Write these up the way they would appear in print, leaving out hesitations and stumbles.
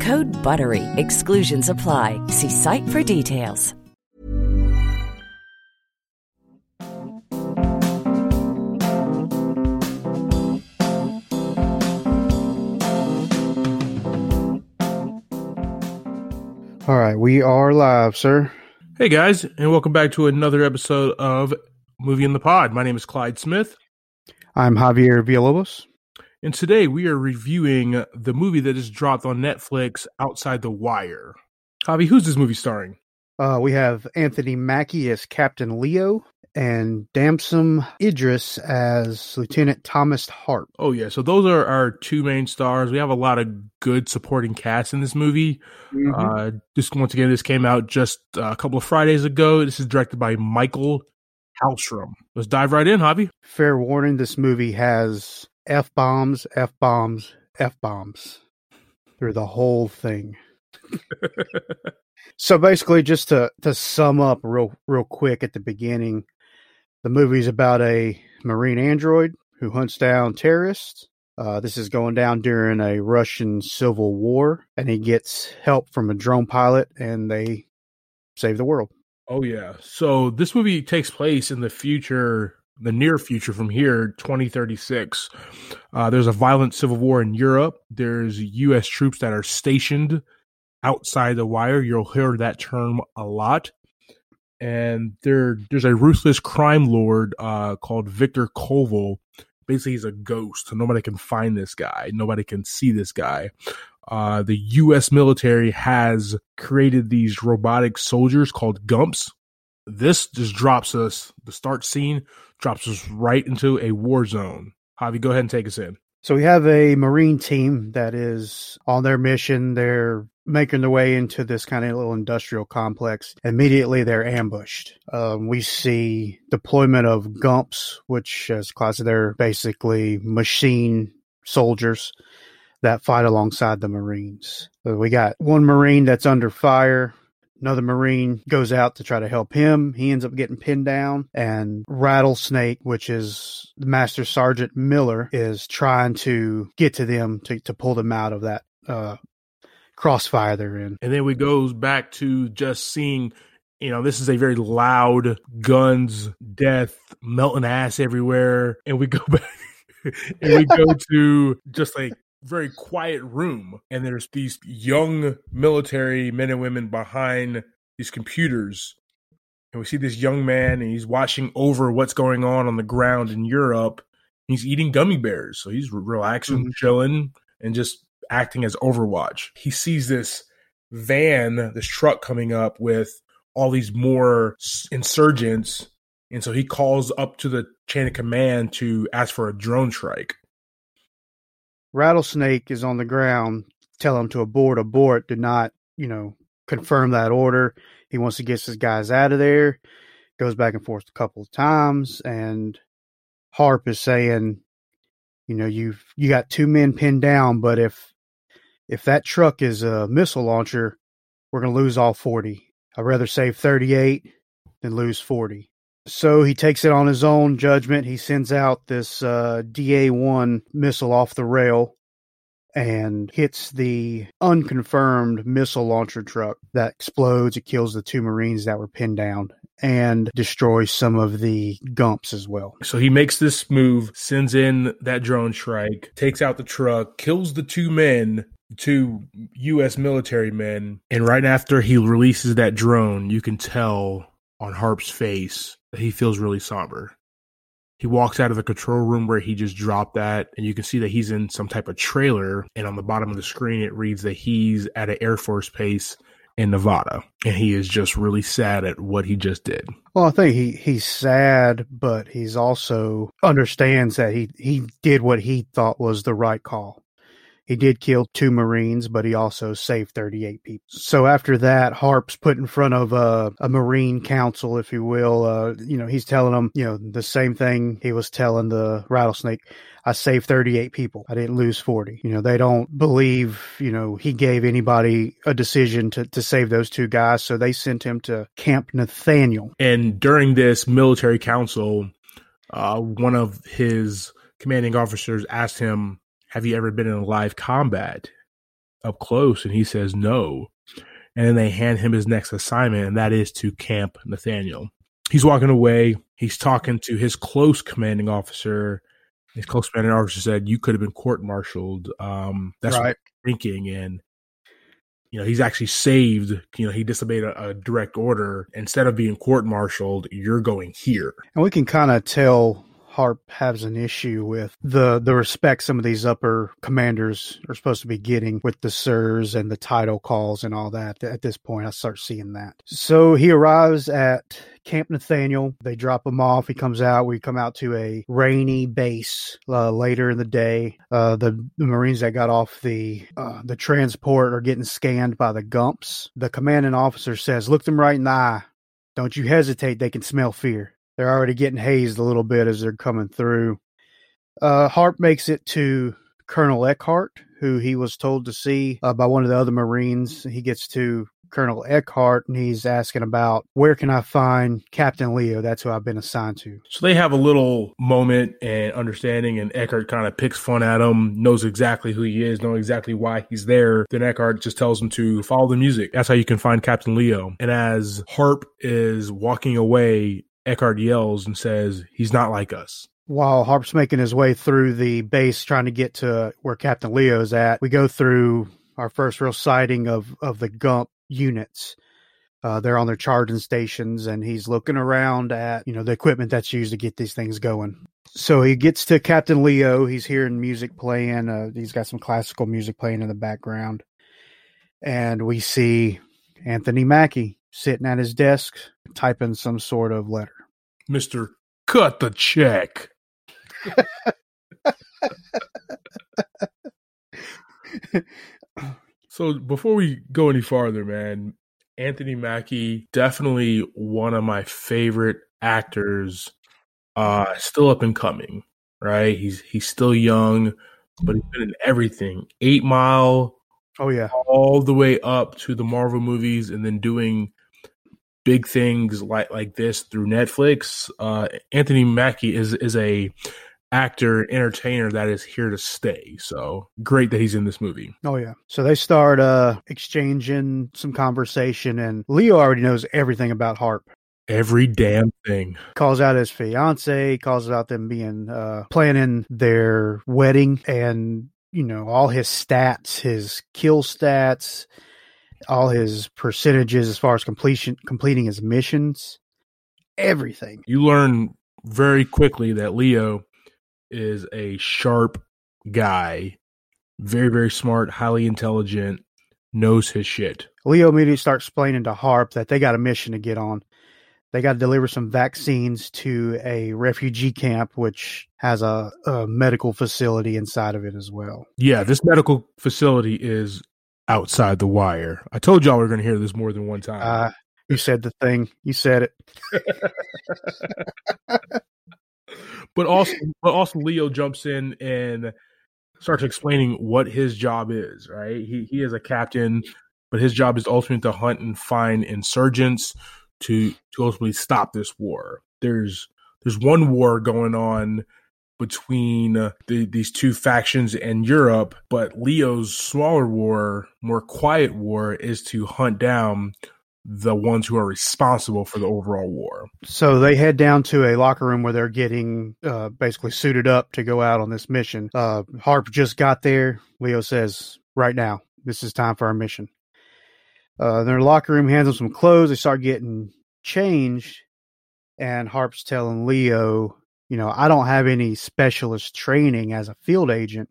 Code BUTTERY. Exclusions apply. See site for details. All right, we are live, sir. Hey, guys, and welcome back to another episode of Movie in the Pod. My name is Clyde Smith. I'm Javier Villalobos. And today we are reviewing the movie that is dropped on Netflix, Outside the Wire. Javi, who's this movie starring? We have Anthony Mackie as Captain Leo and Damson Idris as Lieutenant Thomas Hart. Oh, yeah. So those are our two main stars. We have a lot of good supporting cast in this movie. Mm-hmm. This came out just a couple of Fridays ago. This is directed by Michael Hallstrom. Let's dive right in, Javi. Fair warning, this movie has F-bombs, F-bombs, F-bombs through the whole thing. So basically, just to sum up real quick at the beginning, the movie's about a marine android who hunts down terrorists. This is going down during a Russian civil war, and he gets help from a drone pilot, and they save the world. Oh, yeah. So this movie takes place in the future, the near future from here, 2036. There's a violent civil war in Europe. There's U.S. troops that are stationed outside the wire. You'll hear that term a lot. And there's a ruthless crime lord called Victor Koval. Basically, he's a ghost. So nobody can find this guy. Nobody can see this guy. The U.S. military has created these robotic soldiers called Gumps. This just drops us, the start scene drops us right into a war zone. Javi, go ahead and take us in. So we have a Marine team that is on their mission. They're making their way into this kind of little industrial complex. Immediately, they're ambushed. We see deployment of Gumps, which is class, they're basically machine soldiers that fight alongside the Marines. So we got one Marine that's under fire. Another Marine goes out to try to help him. He ends up getting pinned down. And Rattlesnake, which is Master Sergeant Miller, is trying to get to them to pull them out of that crossfire they're in. And then we goes back to just seeing, you know, this is a very loud guns, death, melting ass everywhere. And we go back and we go to just like very quiet room, and there's these young military men and women behind these computers, and we see this young man, and he's watching over what's going on the ground in Europe. He's eating gummy bears, so he's relaxing, mm-hmm. chilling, and just acting as Overwatch. He sees this van, this truck coming up with all these more insurgents, and so he calls up to the chain of command to ask for a drone strike. Rattlesnake is on the ground. Tell him to abort. Do not, confirm that order. He wants to get his guys out of there. Goes back and forth a couple of times. And Harp is saying, you got two men pinned down, but if if that truck is a missile launcher, we're going to lose all 40. I'd rather save 38 than lose 40. So he takes it on his own judgment. He sends out this DA-1 missile off the rail and hits the unconfirmed missile launcher truck that explodes. It kills the two Marines that were pinned down and destroys some of the Gumps as well. So he makes this move, sends in that drone strike, takes out the truck, kills the two men, two U.S. military men. And right after he releases that drone, you can tell on Harp's face that he feels really somber. He walks out of the control room where he just dropped that, and you can see that he's in some type of trailer, and on the bottom of the screen it reads that he's at an Air Force base in Nevada, and he is just really sad at what he just did. Well, I think he's sad, but he's also understands that he did what he thought was the right call. He did kill two Marines, but he also saved 38 people. So after that, Harp's put in front of a Marine council, if you will. He's telling them, the same thing he was telling the rattlesnake. I saved 38 people. I didn't lose 40. They don't believe, he gave anybody a decision to save those two guys. So they sent him to Camp Nathaniel. And during this military council, one of his commanding officers asked him, have you ever been in live combat up close? And he says no. And then they hand him his next assignment, and that is to Camp Nathaniel. He's walking away. He's talking to his close commanding officer. His close commanding officer said, you could have been court-martialed. That's right. What I'm thinking. And, he's actually saved. He disobeyed a direct order. Instead of being court-martialed, you're going here. And we can kind of tell Harp has an issue with the respect some of these upper commanders are supposed to be getting with the sirs and the title calls and all that. At this point, I start seeing that. So he arrives at Camp Nathaniel. They drop him off. He comes out. We come out to a rainy base later in the day. The Marines that got off the transport are getting scanned by the Gumps. The commanding officer says, look them right in the eye. Don't you hesitate. They can smell fear. They're already getting hazed a little bit as they're coming through. Harp makes it to Colonel Eckhart, who he was told to see by one of the other Marines. He gets to Colonel Eckhart, and he's asking about, where can I find Captain Leo? That's who I've been assigned to. So they have a little moment and understanding, and Eckhart kind of picks fun at him, knows exactly who he is, knows exactly why he's there. Then Eckhart just tells him to follow the music. That's how you can find Captain Leo. And as Harp is walking away, Eckhart yells and says, he's not like us. While Harp's making his way through the base trying to get to where Captain Leo's at, we go through our first real sighting of the Gump units. They're on their charging stations, and he's looking around at, the equipment that's used to get these things going. So he gets to Captain Leo. He's hearing music playing. He's got some classical music playing in the background. And we see Anthony Mackie sitting at his desk, typing some sort of letter. Mr. Cut the Check. So before we go any farther, man, Anthony Mackie, definitely one of my favorite actors, still up and coming, right? He's still young, but he's been in everything. 8 Mile. Oh, yeah. All the way up to the Marvel movies, and then doing big things like this through Netflix. Anthony Mackie is a actor, entertainer that is here to stay. So great that he's in this movie. Oh, yeah. So they start exchanging some conversation, and Leo already knows everything about Harp. Every damn thing. Calls out his fiance, calls out them being planning their wedding, and all his stats, his kill stats, all his percentages as far as completing his missions, everything. You learn very quickly that Leo is a sharp guy, very, very smart, highly intelligent, knows his shit. Leo immediately starts explaining to Harp that they got a mission to get on. They got to deliver some vaccines to a refugee camp, which has a medical facility inside of it as well. Yeah, this medical facility is Outside the Wire. I told y'all we were going to hear this more than one time. You said the thing. You said it. But also Leo jumps in and starts explaining what his job is, right? He is a captain, but his job is ultimately to hunt and find insurgents to ultimately stop this war. There's one war going on between these two factions in Europe, but Leo's smaller war, more quiet war, is to hunt down the ones who are responsible for the overall war. So they head down to a locker room where they're getting basically suited up to go out on this mission. Harp just got there. Leo says, right now, this is time for our mission. Their locker room hands them some clothes. They start getting changed. And Harp's telling Leo, you know, I don't have any specialist training as a field agent.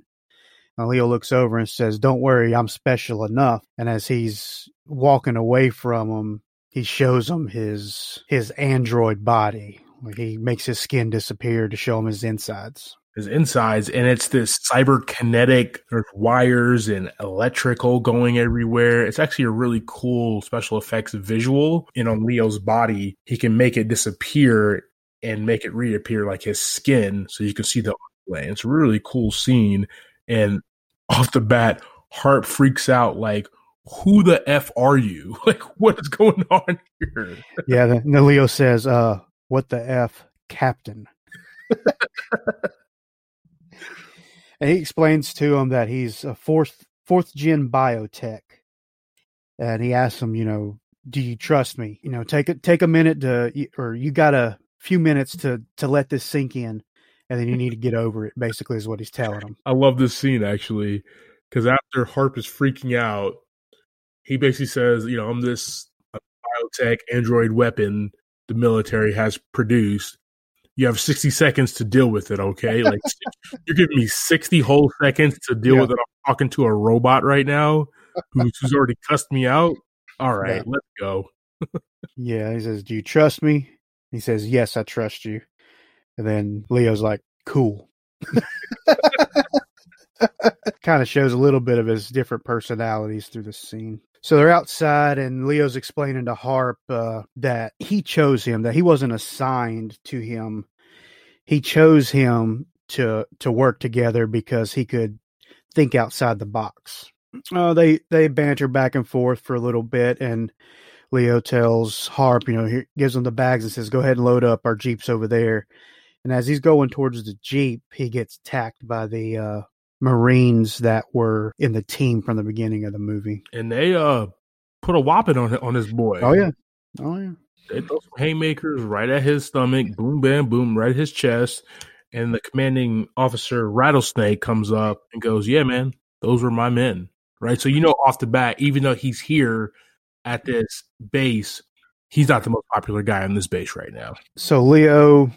And Leo looks over and says, don't worry, I'm special enough. And as he's walking away from him, he shows him his android body. He makes his skin disappear to show him his insides. And it's this cyberkinetic, there's wires and electrical going everywhere. It's actually a really cool special effects visual. And on Leo's body, he can make it disappear and make it reappear like his skin, so you can see the plane. It's a really cool scene. And off the bat, Harp freaks out like, who the F are you? Like, what is going on here? Yeah, and then Leo says, what the F, Captain? And he explains to him that he's a fourth gen biotech. And he asks him, you know, do you trust me? You know, take a minute to, or you got a few minutes to let this sink in. And then you need to get over it, basically, is what he's telling him. I love this scene, actually, because after Harp is freaking out, he basically says, you know, I'm this biotech android weapon the military has produced. You have 60 seconds to deal with it, okay? Like, you're giving me 60 whole seconds to deal with it. I'm talking to a robot right now who's already cussed me out. All right, let's go. Yeah, he says, do you trust me? He says, yes, I trust you. And then Leo's like, cool. Kind of shows a little bit of his different personalities through this scene. So they're outside and Leo's explaining to Harp that he chose him, that he wasn't assigned to him. He chose him to work together because he could think outside the box. They banter back and forth for a little bit, and Leo tells Harp, you know, he gives him the bags and says, go ahead and load up, our Jeep's over there. And as he's going towards the Jeep, he gets attacked by the Marines that were in the team from the beginning of the movie. And they put a whopping on his boy. Oh, yeah. They throw some haymakers right at his stomach, boom, bam, boom, right at his chest. And the commanding officer, Rattlesnake, comes up and goes, yeah, man, those were my men, right? So, you know, off the bat, even though he's here at this base, he's not the most popular guy on this base right now. So Leo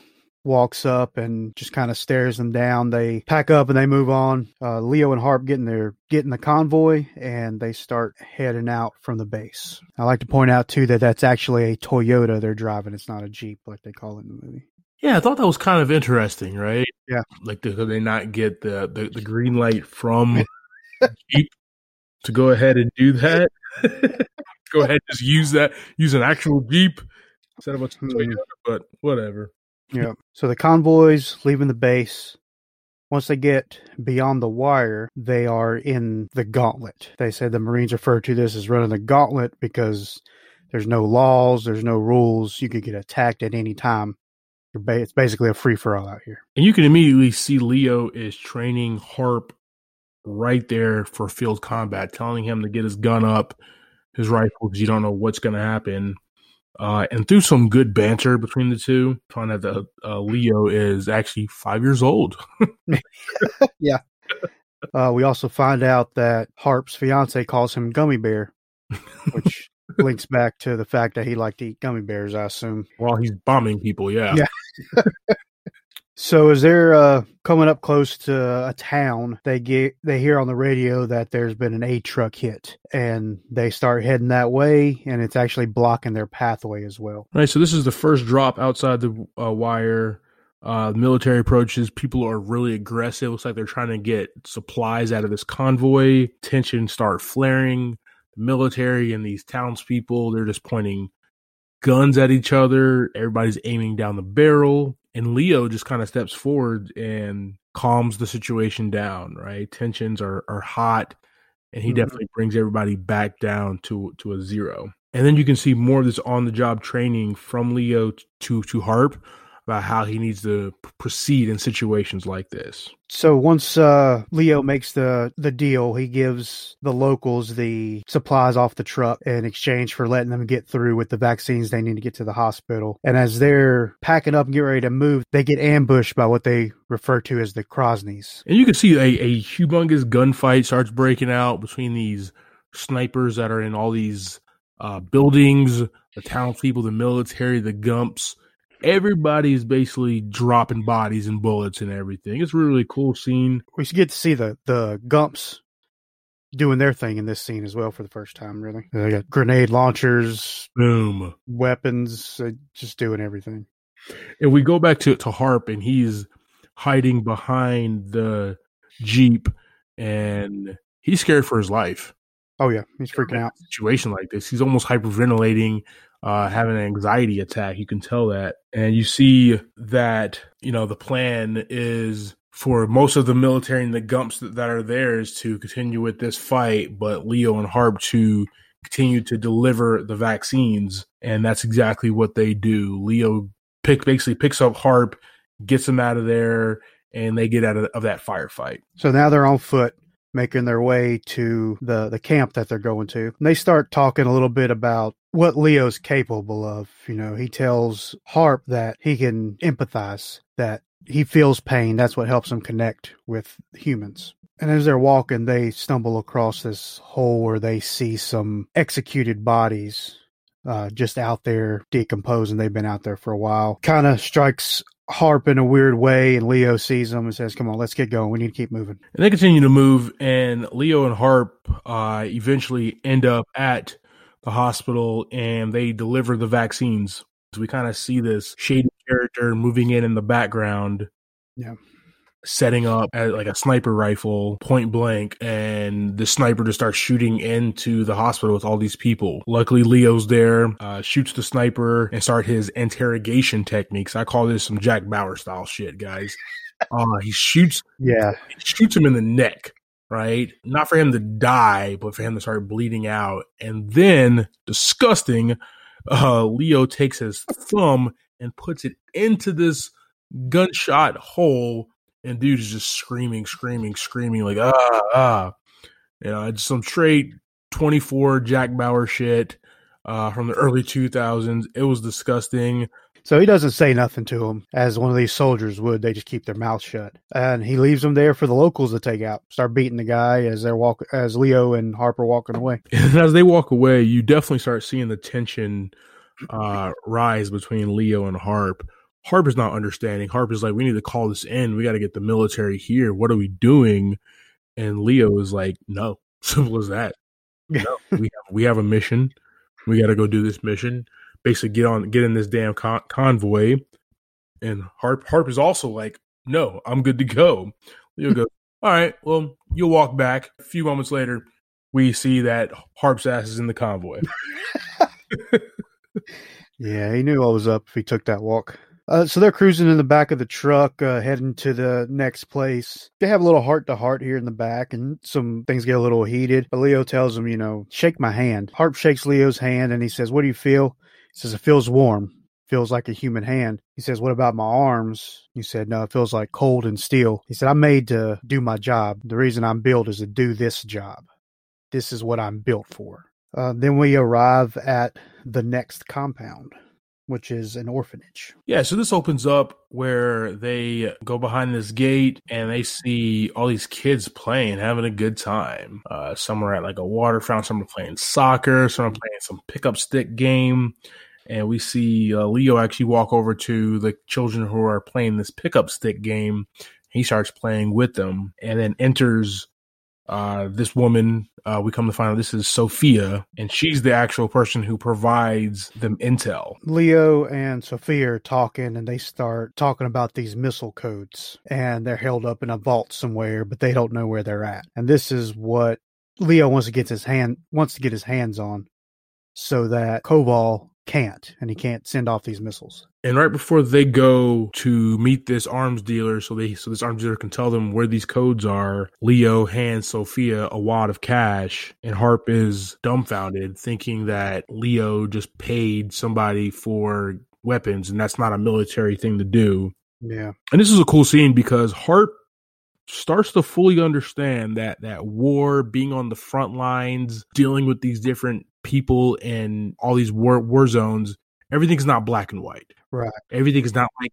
walks up and just kind of stares them down. They pack up and they move on. Leo and Harp get in the convoy, and they start heading out from the base. I like to point out too that that's actually a Toyota they're driving. It's not a Jeep like they call it in the movie. Yeah, I thought that was kind of interesting, right? Yeah, like did they not get the green light from Jeep to go ahead and do that? Go ahead, just use an actual Jeep instead of a Toyota, but whatever. Yeah. So the convoy's leaving the base. Once they get beyond the wire, they are in the gauntlet. They said the Marines refer to this as running the gauntlet because there's no laws, there's no rules. You could get attacked at any time. It's basically a free-for-all out here. And you can immediately see Leo is training Harp right there for field combat, telling him to get his gun up, his rifle, because you don't know what's going to happen. And through some good banter between the two, find out that Leo is actually 5 years old. Yeah. We also find out that Harp's fiance calls him Gummy Bear, which links back to the fact that he liked to eat gummy bears, I assume. While he's bombing people, yeah. So as they're coming up close to a town, they hear on the radio that there's been an A truck hit, and they start heading that way, and it's actually blocking their pathway as well. All right, so this is the first drop outside the wire. Military approaches. People are really aggressive. Looks like they're trying to get supplies out of this convoy. Tensions start flaring. The military and these townspeople, they're just pointing guns at each other. Everybody's aiming down the barrel. And Leo just kind of steps forward and calms the situation down, right? Tensions are hot, and he definitely brings everybody back down to a zero. And then you can see more of this on-the-job training from Leo to Harp about how he needs to proceed in situations like this. So once Leo makes the deal, he gives the locals the supplies off the truck in exchange for letting them get through with the vaccines they need to get to the hospital. And as they're packing up and getting ready to move, they get ambushed by what they refer to as the Krasnys. And you can see a humongous gunfight starts breaking out between these snipers that are in all these buildings, the townspeople, the military, the Gumps. Everybody's basically dropping bodies and bullets and everything. It's a really cool scene. We get to see the Gumps doing their thing in this scene as well for the first time, really. They got grenade launchers, boom, weapons, just doing everything. And we go back to Harp, and he's hiding behind the Jeep, and he's scared for his life. Oh, yeah. He's freaking out. Situation like this. He's almost hyperventilating, having an anxiety attack. You can tell that. And you see that, you know, the plan is for most of the military and the Gumps that are there is to continue with this fight, but Leo and Harp to continue to deliver the vaccines. And that's exactly what they do. Leo basically picks up Harp, gets him out of there, and they get out of that firefight. So now they're on foot, making their way to the camp that they're going to. And they start talking a little bit about what Leo's capable of. You know, he tells Harp that he can empathize, that he feels pain. That's what helps him connect with humans. And as they're walking, they stumble across this hole where they see some executed bodies just out there decomposing. They've been out there for a while. Kind of strikes Harp in a weird way, and Leo sees them and says, come on, let's get going. We need to keep moving. And they continue to move, and Leo and Harp eventually end up at the hospital, and they deliver the vaccines. So we kind of see this shady character moving in the background, setting up like a sniper rifle, point blank, and the sniper just starts shooting into the hospital with all these people. Luckily, Leo's there, shoots the sniper, and start his interrogation techniques. I call this some Jack Bauer style shit, guys. He shoots him in the neck, right? Not for him to die, but for him to start bleeding out. And then, disgusting, Leo takes his thumb and puts it into this gunshot hole. And dude is just screaming, like, You know, it's some straight 24 Jack Bauer shit from the early 2000s. It was disgusting. So he doesn't say nothing to him, as one of these soldiers would. They just keep their mouth shut. And he leaves them there for the locals to take out. Start beating the guy as Leo and Harper walking away. And as they walk away, you definitely start seeing the tension rise between Leo and Harp. Harp is not understanding. Harp is like, we need to call this in. We got to get the military here. What are we doing? And Leo is like, no. Simple as that. No, we have a mission. We got to go do this mission. Basically, get in this damn convoy. And Harp is also like, no, I'm good to go. Leo goes, all right, well, you'll walk back. A few moments later, we see that Harp's ass is in the convoy. Yeah, he knew I was up if he took that walk. So they're cruising in the back of the truck, heading to the next place. They have a little heart-to-heart here in the back, and some things get a little heated. But Leo tells him, you know, shake my hand. Harp shakes Leo's hand, and he says, what do you feel? He says, it feels warm. Feels like a human hand. He says, what about my arms? He said, no, it feels like cold and steel. He said, I'm made to do my job. The reason I'm built is to do this job. This is what I'm built for. Then we arrive at the next compound, which is an orphanage. Yeah, so this opens up where they go behind this gate and they see all these kids playing, having a good time. Some are at like a water fountain, some are playing soccer, some are playing some pickup stick game. And we see Leo actually walk over to the children who are playing this pickup stick game. He starts playing with them and then enters this woman. We come to find out this is Sophia, and she's the actual person who provides them intel. Leo and Sophia are talking, and they start talking about these missile codes, and they're held up in a vault somewhere, but they don't know where they're at. And this is what Leo wants to get his hands on, so that Koval can't, and he can't send off these missiles. And right before they go to meet this arms dealer, so this arms dealer can tell them where these codes are, Leo hands Sophia a wad of cash, and Harp is dumbfounded, thinking that Leo just paid somebody for weapons, and that's not a military thing to do. Yeah. And this is a cool scene because Harp starts to fully understand that war, being on the front lines, dealing with these different people in all these war zones, everything's not black and white. Right. Everything is not like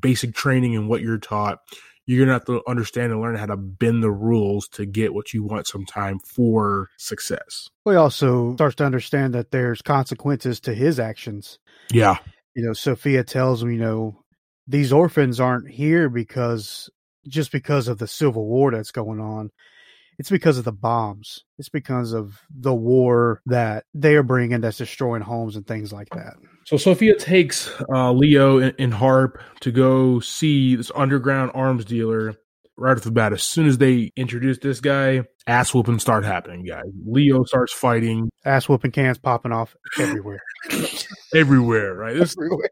basic training and what you're taught. You're going to have to understand and learn how to bend the rules to get what you want sometime for success. Well, he also starts to understand that there's consequences to his actions. Yeah. You know, Sophia tells him, you know, these orphans aren't here because of the civil war that's going on. It's because of the bombs. It's because of the war that they are bringing that's destroying homes and things like that. So Sophia takes Leo and Harp to go see this underground arms dealer. Right off the bat, as soon as they introduce this guy, ass whooping start happening, guys. Leo starts fighting. Ass whooping cans popping off everywhere. Everywhere, right? Everywhere.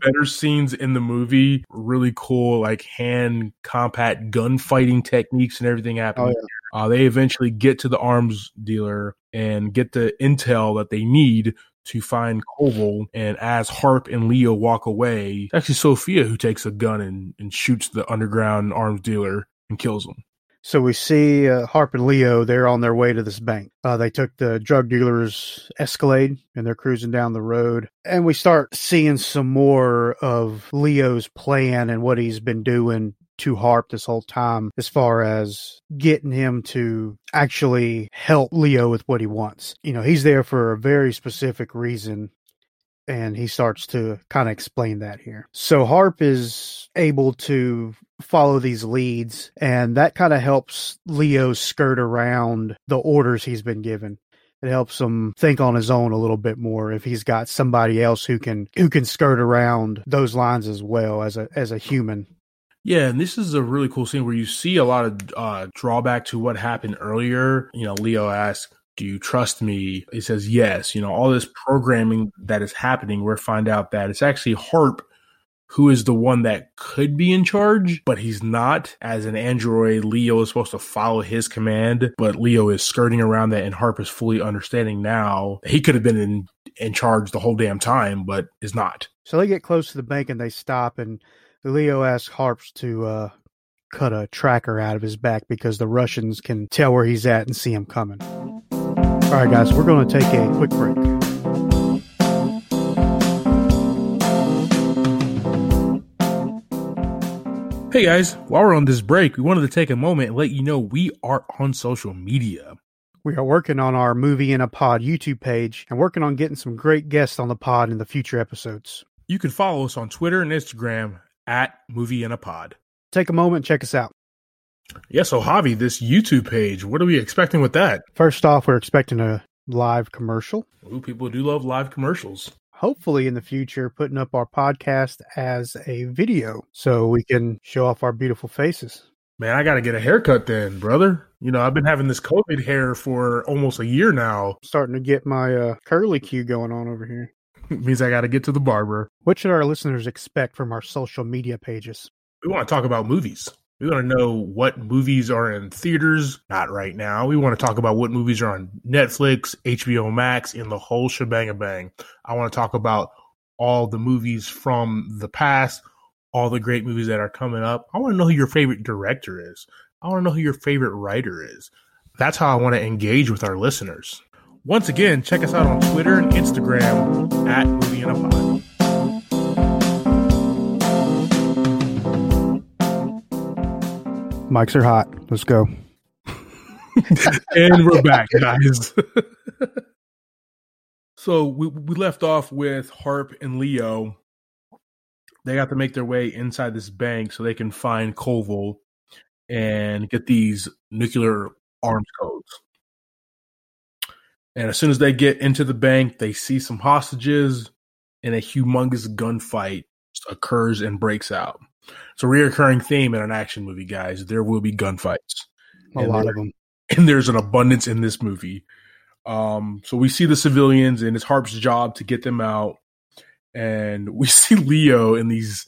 Better scenes in the movie. Really cool, like hand combat gunfighting techniques and everything happening. Oh, yeah. They eventually get to the arms dealer and get the intel that they need to find Koval, and as Harp and Leo walk away, it's actually Sophia who takes a gun and shoots the underground arms dealer and kills him. So we see Harp and Leo, they're on their way to this bank. They took the drug dealer's Escalade, and they're cruising down the road. And we start seeing some more of Leo's plan and what he's been doing to Harp this whole time, as far as getting him to actually help Leo with what he wants. You know, he's there for a very specific reason, and he starts to kind of explain that here. So Harp is able to follow these leads, and that kind of helps Leo skirt around the orders he's been given. It helps him think on his own a little bit more if he's got somebody else who can skirt around those lines as well as a human. Yeah, and this is a really cool scene where you see a lot of drawback to what happened earlier. You know, Leo asks, "Do you trust me?" He says, "Yes." You know, all this programming that is happening, we're find out that it's actually Harp who is the one that could be in charge, but he's not. As an android, Leo is supposed to follow his command, but Leo is skirting around that, and Harp is fully understanding now. He could have been in charge the whole damn time, but is not. So they get close to the bank and they stop, and Leo asks Harp to cut a tracker out of his back because the Russians can tell where he's at and see him coming. All right, guys, we're going to take a quick break. Hey, guys, while we're on this break, we wanted to take a moment and let you know we are on social media. We are working on our Movie in a Pod YouTube page and working on getting some great guests on the pod in the future episodes. You can follow us on Twitter and Instagram at Movie in a Pod. Take a moment and check us out. Yeah, so Javi, this YouTube page, what are we expecting with that? First off, we're expecting a live commercial. Ooh, people do love live commercials. Hopefully in the future, putting up our podcast as a video so we can show off our beautiful faces. Man, I got to get a haircut then, brother. You know, I've been having this COVID hair for almost a year now. Starting to get my curly Q going on over here. It means I got to get to the barber. What should our listeners expect from our social media pages? We want to talk about movies. We want to know what movies are in theaters. Not right now. We want to talk about what movies are on Netflix, HBO Max, and the whole shebang-a-bang. I want to talk about all the movies from the past, all the great movies that are coming up. I want to know who your favorite director is. I want to know who your favorite writer is. That's how I want to engage with our listeners. Once again, check us out on Twitter and Instagram at Movie in a Pod. Mics are hot. Let's go. And we're back, guys. So we left off with Harp and Leo. They got to make their way inside this bank so they can find Koval and get these nuclear arms codes. And as soon as they get into the bank, they see some hostages, and a humongous gunfight occurs and breaks out. It's a reoccurring theme in an action movie, guys. There will be gunfights. A lot of them. And there's an abundance in this movie. So we see the civilians, and it's Harp's job to get them out. And we see Leo in these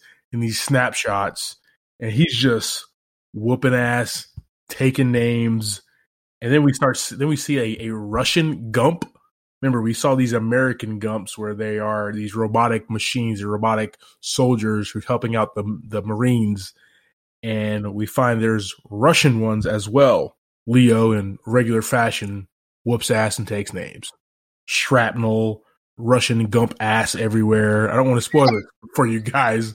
snapshots, and he's just whooping ass, taking names. And then we see a Russian Gump. Remember, we saw these American Gumps where they are these robotic machines, robotic soldiers who's helping out the Marines. And we find there's Russian ones as well. Leo, in regular fashion, whoops ass and takes names. Shrapnel, Russian Gump ass everywhere. I don't want to spoil it for you guys.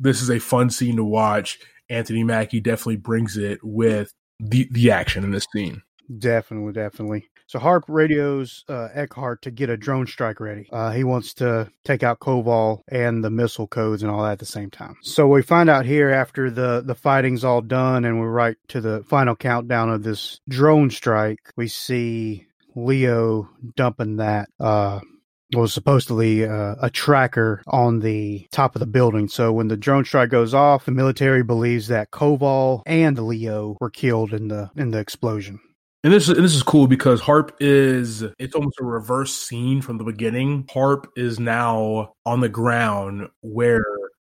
This is a fun scene to watch. Anthony Mackie definitely brings it with the action in this scene. Definitely. So Harp radios Eckhart to get a drone strike ready. He wants to take out Koval and the missile codes and all that at the same time. So we find out here after the fighting's all done and we're right to the final countdown of this drone strike, we see Leo dumping that was supposedly a tracker on the top of the building. So when the drone strike goes off, the military believes that Koval and Leo were killed in the explosion. And this is cool because Harp it's almost a reverse scene from the beginning. Harp is now on the ground where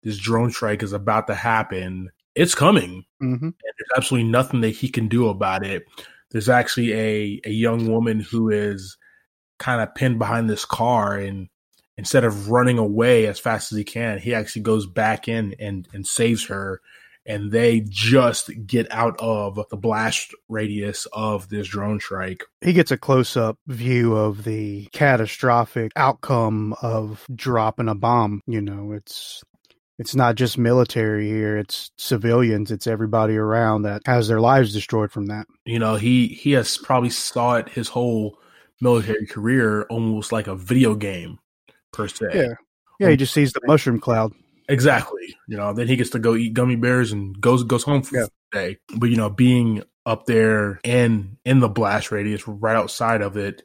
this drone strike is about to happen. It's coming. Mm-hmm. And there's absolutely nothing that he can do about it. There's actually a young woman who is kind of pinned behind this car, and instead of running away as fast as he can, he actually goes back in and saves her. And they just get out of the blast radius of this drone strike. He gets a close-up view of the catastrophic outcome of dropping a bomb. You know, it's not just military here. It's civilians. It's everybody around that has their lives destroyed from that. You know, he has probably saw it his whole military career almost like a video game, per se. Yeah, he just sees the mushroom cloud. Exactly. You know, then he gets to go eat gummy bears and goes home for the day. But, you know, being up there and in the blast radius right outside of it,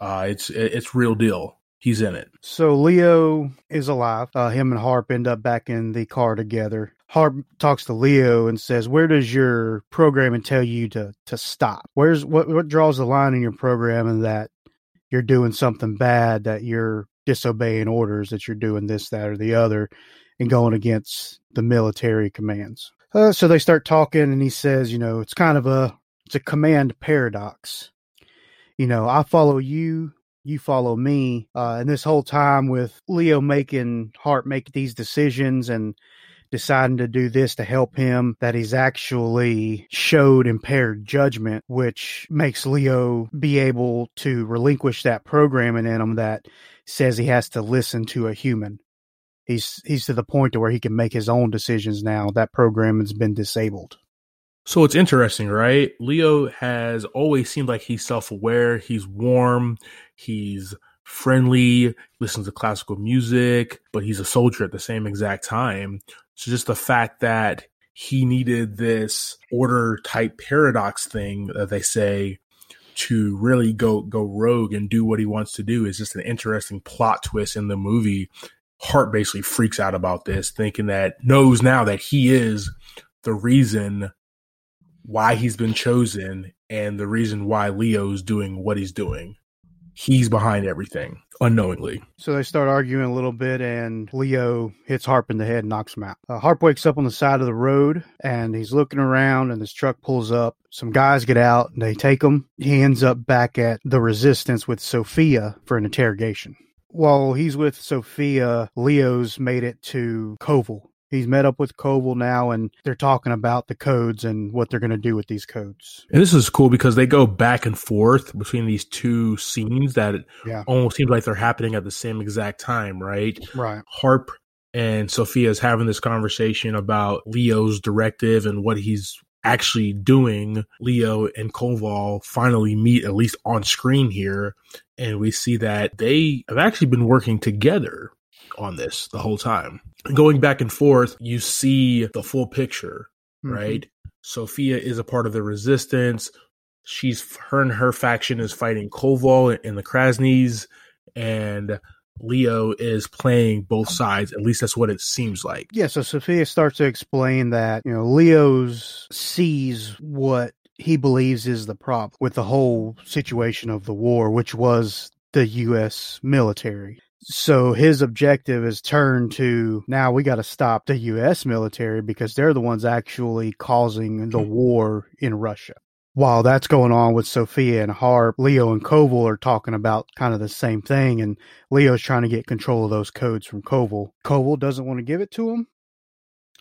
it's real deal. He's in it. So Leo is alive. Him and Harp end up back in the car together. Harp talks to Leo and says, where does your programming tell you to stop? What draws the line in your programming that you're doing something bad, that you're disobeying orders, that you're doing this, that, or the other, and going against the military commands. So they start talking, and he says, you know, it's kind of a command paradox. You know, I follow you, you follow me. And this whole time with Leo making Hart make these decisions and deciding to do this to help him, that he's actually showed impaired judgment, which makes Leo be able to relinquish that programming in him that says he has to listen to a human. He's to the point to where he can make his own decisions now. That programming's been disabled. So it's interesting, right? Leo has always seemed like he's self-aware. He's warm. He's friendly. Listens to classical music. But he's a soldier at the same exact time. So just the fact that he needed this order-type paradox thing that they say to really go rogue and do what he wants to do is just an interesting plot twist in the movie. Hart basically freaks out about this, knows now that he is the reason why he's been chosen and the reason why Leo's doing what he's doing. He's behind everything, unknowingly. So they start arguing a little bit, and Leo hits Harp in the head and knocks him out. Harp wakes up on the side of the road, and he's looking around, and this truck pulls up. Some guys get out, and they take him. He ends up back at the Resistance with Sophia for an interrogation. While he's with Sophia, Leo's made it to Koval. He's met up with Koval now, and they're talking about the codes and what they're going to do with these codes. And this is cool because they go back and forth between these two scenes that almost seems like they're happening at the same exact time, right? Right. Harp and Sophia is having this conversation about Leo's directive and what he's actually doing. Leo and Koval finally meet, at least on screen here, and we see that they have actually been working together on this the whole time. Going back and forth, you see the full picture, right? Sophia is a part of the Resistance. Her and her faction is fighting Koval and the Krasnys, and Leo is playing both sides. At least that's what it seems like. Yeah, so Sophia starts to explain that, you know, Leo's sees what he believes is the problem with the whole situation of the war, which was the U.S. military. So his objective is turned to, now we got to stop the U.S. military because they're the ones actually causing the war in Russia. While that's going on with Sophia and Harp, Leo and Koval are talking about kind of the same thing, and Leo's trying to get control of those codes from Koval. Koval doesn't want to give it to him,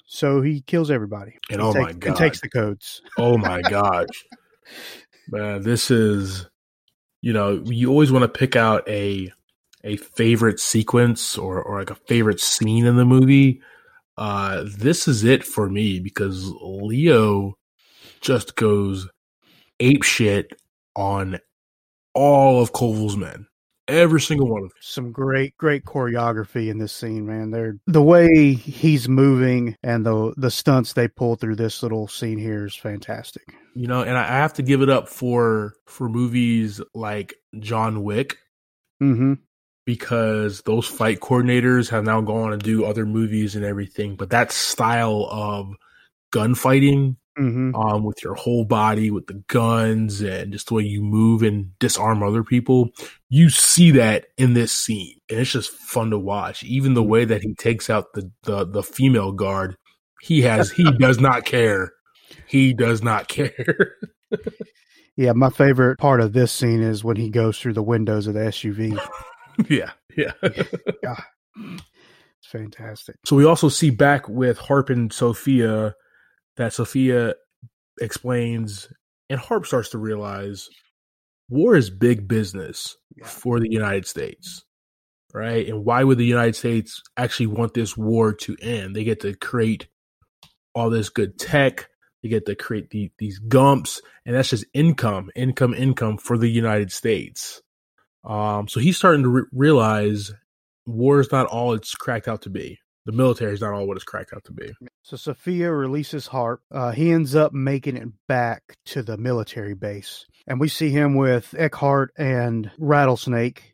so he kills everybody. And oh my God. And takes the codes. Oh my gosh. Man, this is, you know, you always want to pick out a favorite sequence or like a favorite scene in the movie. This is it for me because Leo just goes ape shit on all of Koval's men. Every single one of them. Some great, great choreography in this scene, man. The way he's moving and the stunts they pull through this little scene here is fantastic. You know, and I have to give it up for movies like John Wick. Mm-hmm. Because those fight coordinators have now gone on to do other movies and everything. But that style of gunfighting, mm-hmm. With your whole body, with the guns, and just the way you move and disarm other people, you see that in this scene. And it's just fun to watch. Even the way that he takes out the female guard, he does not care. He does not care. Yeah, my favorite part of this scene is when he goes through the windows of the SUV. Yeah. God. It's fantastic. So we also see back with Harp and Sophia that Sophia explains, and Harp starts to realize, war is big business for the United States, right? And why would the United States actually want this war to end? They get to create all this good tech. They get to create these Gumps, and that's just income for the United States. So he's starting to realize war is not all it's cracked out to be. The military is not all what it's cracked out to be. So Sophia releases Harp. He ends up making it back to the military base. And we see him with Eckhart and Rattlesnake.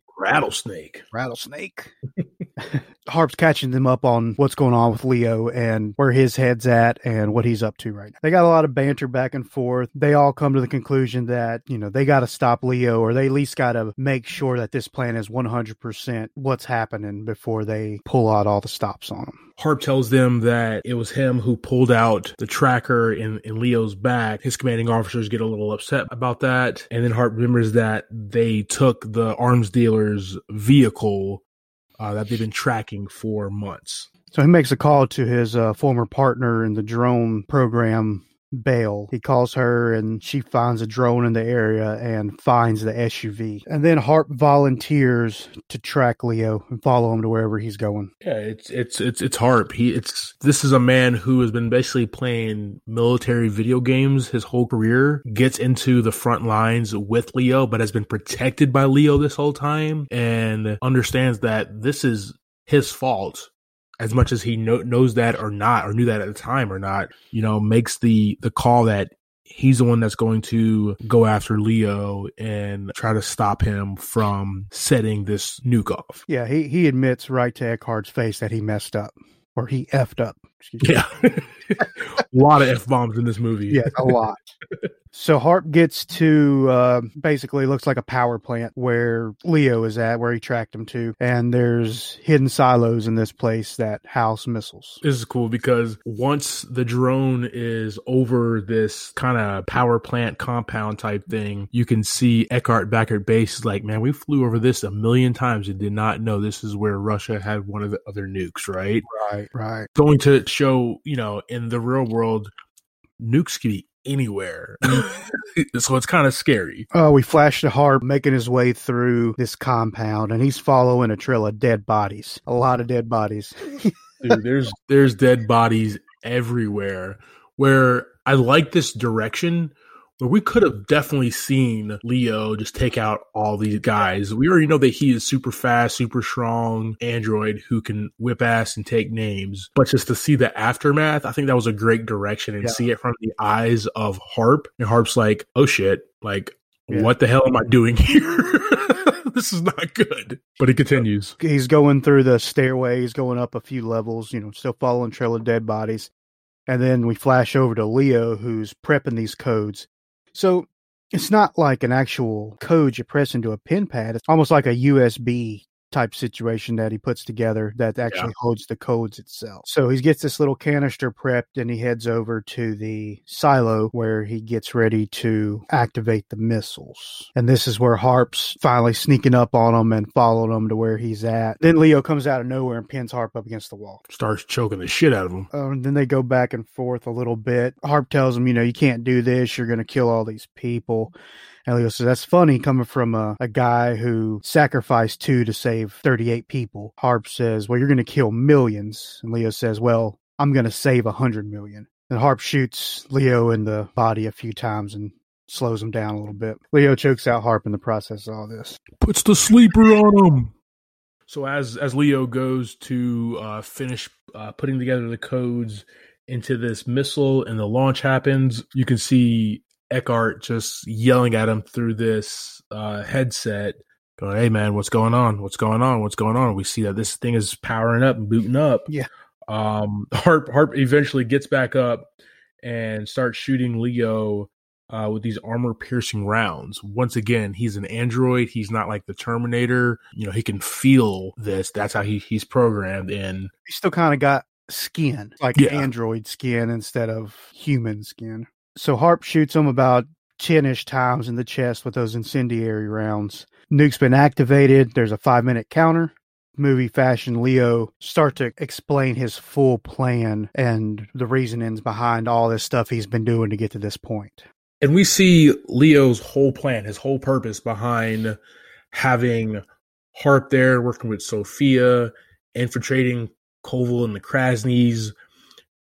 Harp's catching them up on what's going on with Leo and where his head's at and what he's up to right now. They got a lot of banter back and forth. They all come to the conclusion that, you know, they got to stop Leo, or they at least got to make sure that this plan is 100% what's happening before they pull out all the stops on him. Harp tells them that it was him who pulled out the tracker in Leo's back. His commanding officers get a little upset about that. And then Harp remembers that they took the arms dealer's vehicle that they've been tracking for months. So he makes a call to his former partner in the drone program, Bale. He calls her and she finds a drone in the area and finds the SUV. And then Harp volunteers to track Leo and follow him to wherever he's going. Yeah, it's Harp. This is a man who has been basically playing military video games his whole career, gets into the front lines with Leo, but has been protected by Leo this whole time and understands that this is his fault. As much as he knows that or not, or knew that at the time or not, you know, makes the call that he's the one that's going to go after Leo and try to stop him from setting this nuke off. Yeah, he admits right to Eckhart's face that he messed up, or he effed up. Yeah. A lot of F-bombs in this movie. Yeah, a lot. So Harp gets to basically looks like a power plant where Leo is at, where he tracked him to. And there's hidden silos in this place that house missiles. This is cool because once the drone is over this kind of power plant compound type thing, you can see Eckhart back at base is like, man, we flew over this 1,000,000 times and did not know this is where Russia had one of the other nukes, right? Right. Going to show, you know, in the real world, nukes can be anywhere. So it's kind of scary. We flash to Harp making his way through this compound, and he's following a trail of dead bodies. A lot of dead bodies. Dude, there's dead bodies everywhere. Where I like this direction, where we could have definitely seen Leo just take out all these guys. We already know that he is super fast, super strong android who can whip ass and take names. But just to see the aftermath, I think that was a great direction, and see it from the eyes of Harp. And Harp's like, oh shit, what the hell am I doing here? This is not good. But he continues. He's going through the stairway. He's going up a few levels, you know, still following trail of dead bodies. And then we flash over to Leo, who's prepping these codes. So it's not like an actual code you press into a pen pad. It's almost like a USB type situation that he puts together that actually holds the codes itself. So he gets this little canister prepped and he heads over to the silo where he gets ready to activate the missiles. And this is where Harp's finally sneaking up on him and following him to where he's at. Then Leo comes out of nowhere and pins Harp up against the wall. Starts choking the shit out of him. And then they go back and forth a little bit. Harp tells him, you know, you can't do this. You're going to kill all these people. And Leo says, that's funny coming from a guy who sacrificed 2 to save 38 people. Harp says, well, you're going to kill millions. And Leo says, well, I'm going to save 100 million. And Harp shoots Leo in the body a few times and slows him down a little bit. Leo chokes out Harp in the process of all this. Puts the sleeper on him. So as Leo goes to finish putting together the codes into this missile and the launch happens, you can see Eckhart just yelling at him through this headset, going, hey, man, what's going on? What's going on? What's going on? We see that this thing is powering up and booting up. Yeah. Harp eventually gets back up and starts shooting Leo with these armor-piercing rounds. Once again, he's an android. He's not like the Terminator. You know, he can feel this. That's how he's programmed. And he still kind of got skin, like android skin instead of human skin. So Harp shoots him about 10-ish times in the chest with those incendiary rounds. Nuke's been activated. There's a 5-minute counter. Movie fashion, Leo starts to explain his full plan and the reasonings behind all this stuff he's been doing to get to this point. And we see Leo's whole plan, his whole purpose behind having Harp there, working with Sophia, infiltrating Koval and the Krasnys,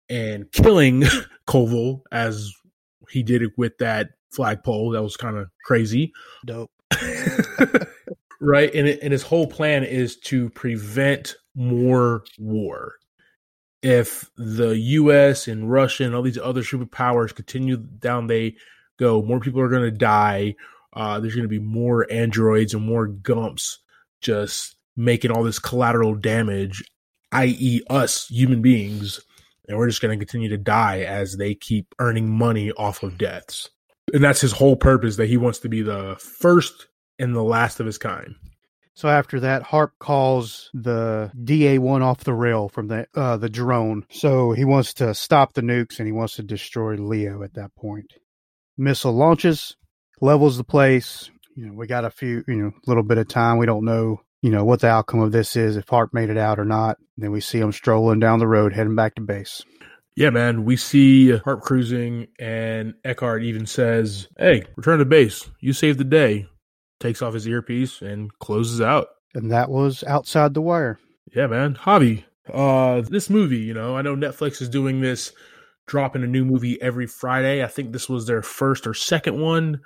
and killing Koval as he did it with that flagpole. That was kind of crazy. Dope. Right. And his whole plan is to prevent more war. If the U.S. and Russia and all these other superpowers continue down, they go, more people are going to die. There's going to be more androids and more Gumps just making all this collateral damage, i.e. us human beings. And we're just going to continue to die as they keep earning money off of deaths. And that's his whole purpose, that he wants to be the first and the last of his kind. So after that, Harp calls the DA-1 off the rail from the drone. So he wants to stop the nukes and he wants to destroy Leo at that point. Missile launches, levels the place. You know, we got a little bit of time. We don't know, you know, what the outcome of this is, if Harp made it out or not. And then we see him strolling down the road, heading back to base. Yeah, man. We see Harp cruising, and Eckhart even says, hey, return to base. You saved the day. Takes off his earpiece and closes out. And that was Outside the Wire. Yeah, man. Javi, this movie, you know, I know Netflix is doing this, dropping a new movie every Friday. I think this was their first or second one.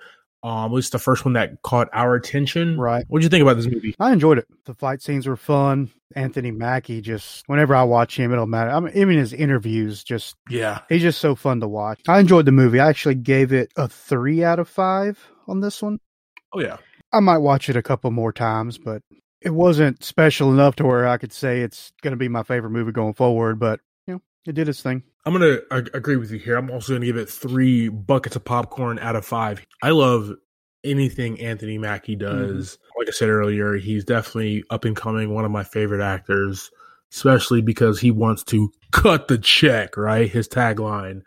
At least the first one that caught our attention. Right. What did you think about this movie? I enjoyed it. The fight scenes were fun. Anthony Mackie, just whenever I watch him, it don't matter. I mean, even his interviews, just he's just so fun to watch. I enjoyed the movie. I actually gave it a 3 out of 5 on this one. Oh yeah, I might watch it a couple more times, but it wasn't special enough to where I could say it's going to be my favorite movie going forward. But you know, it did its thing. I'm going to agree with you here. I'm also going to give it 3 buckets of popcorn out of 5. I love anything Anthony Mackie does. Mm-hmm. Like I said earlier, he's definitely up and coming, one of my favorite actors, especially because he wants to cut the check, right? His tagline.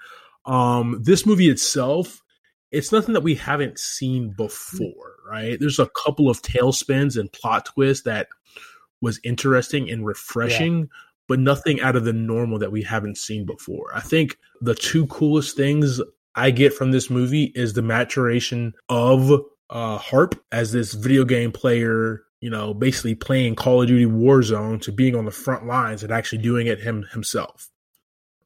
This movie itself, it's nothing that we haven't seen before, right? There's a couple of tailspins and plot twists that was interesting and refreshing, but nothing out of the normal that we haven't seen before. I think the 2 coolest things I get from this movie is the maturation of Harp as this video game player, you know, basically playing Call of Duty Warzone to being on the front lines and actually doing it himself,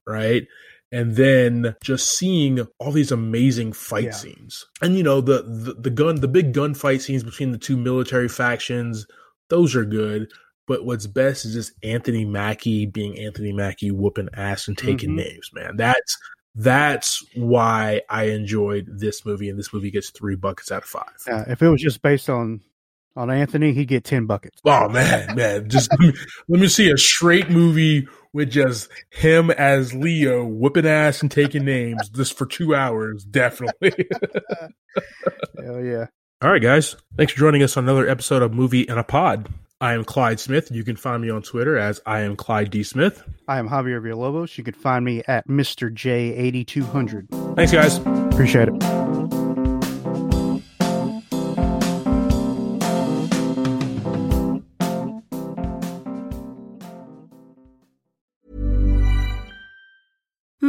right? And then just seeing all these amazing fight scenes. And, you know, the big gunfight scenes between the 2 military factions, those are good. But what's best is just Anthony Mackie being Anthony Mackie, whooping ass and taking names, man. That's why I enjoyed this movie, and this movie gets 3 buckets out of 5. If it was just based on Anthony, he'd get 10 buckets. Oh, man. Just let me see a straight movie with just him as Leo whipping ass and taking names just for 2 hours, definitely. Hell yeah. All right, guys. Thanks for joining us on another episode of Movie in a Pod. I am Clyde Smith. You can find me on Twitter as I am Clyde D. Smith. I am Javier Villalobos. You can find me at Mr. J8200. Thanks, guys. Appreciate it.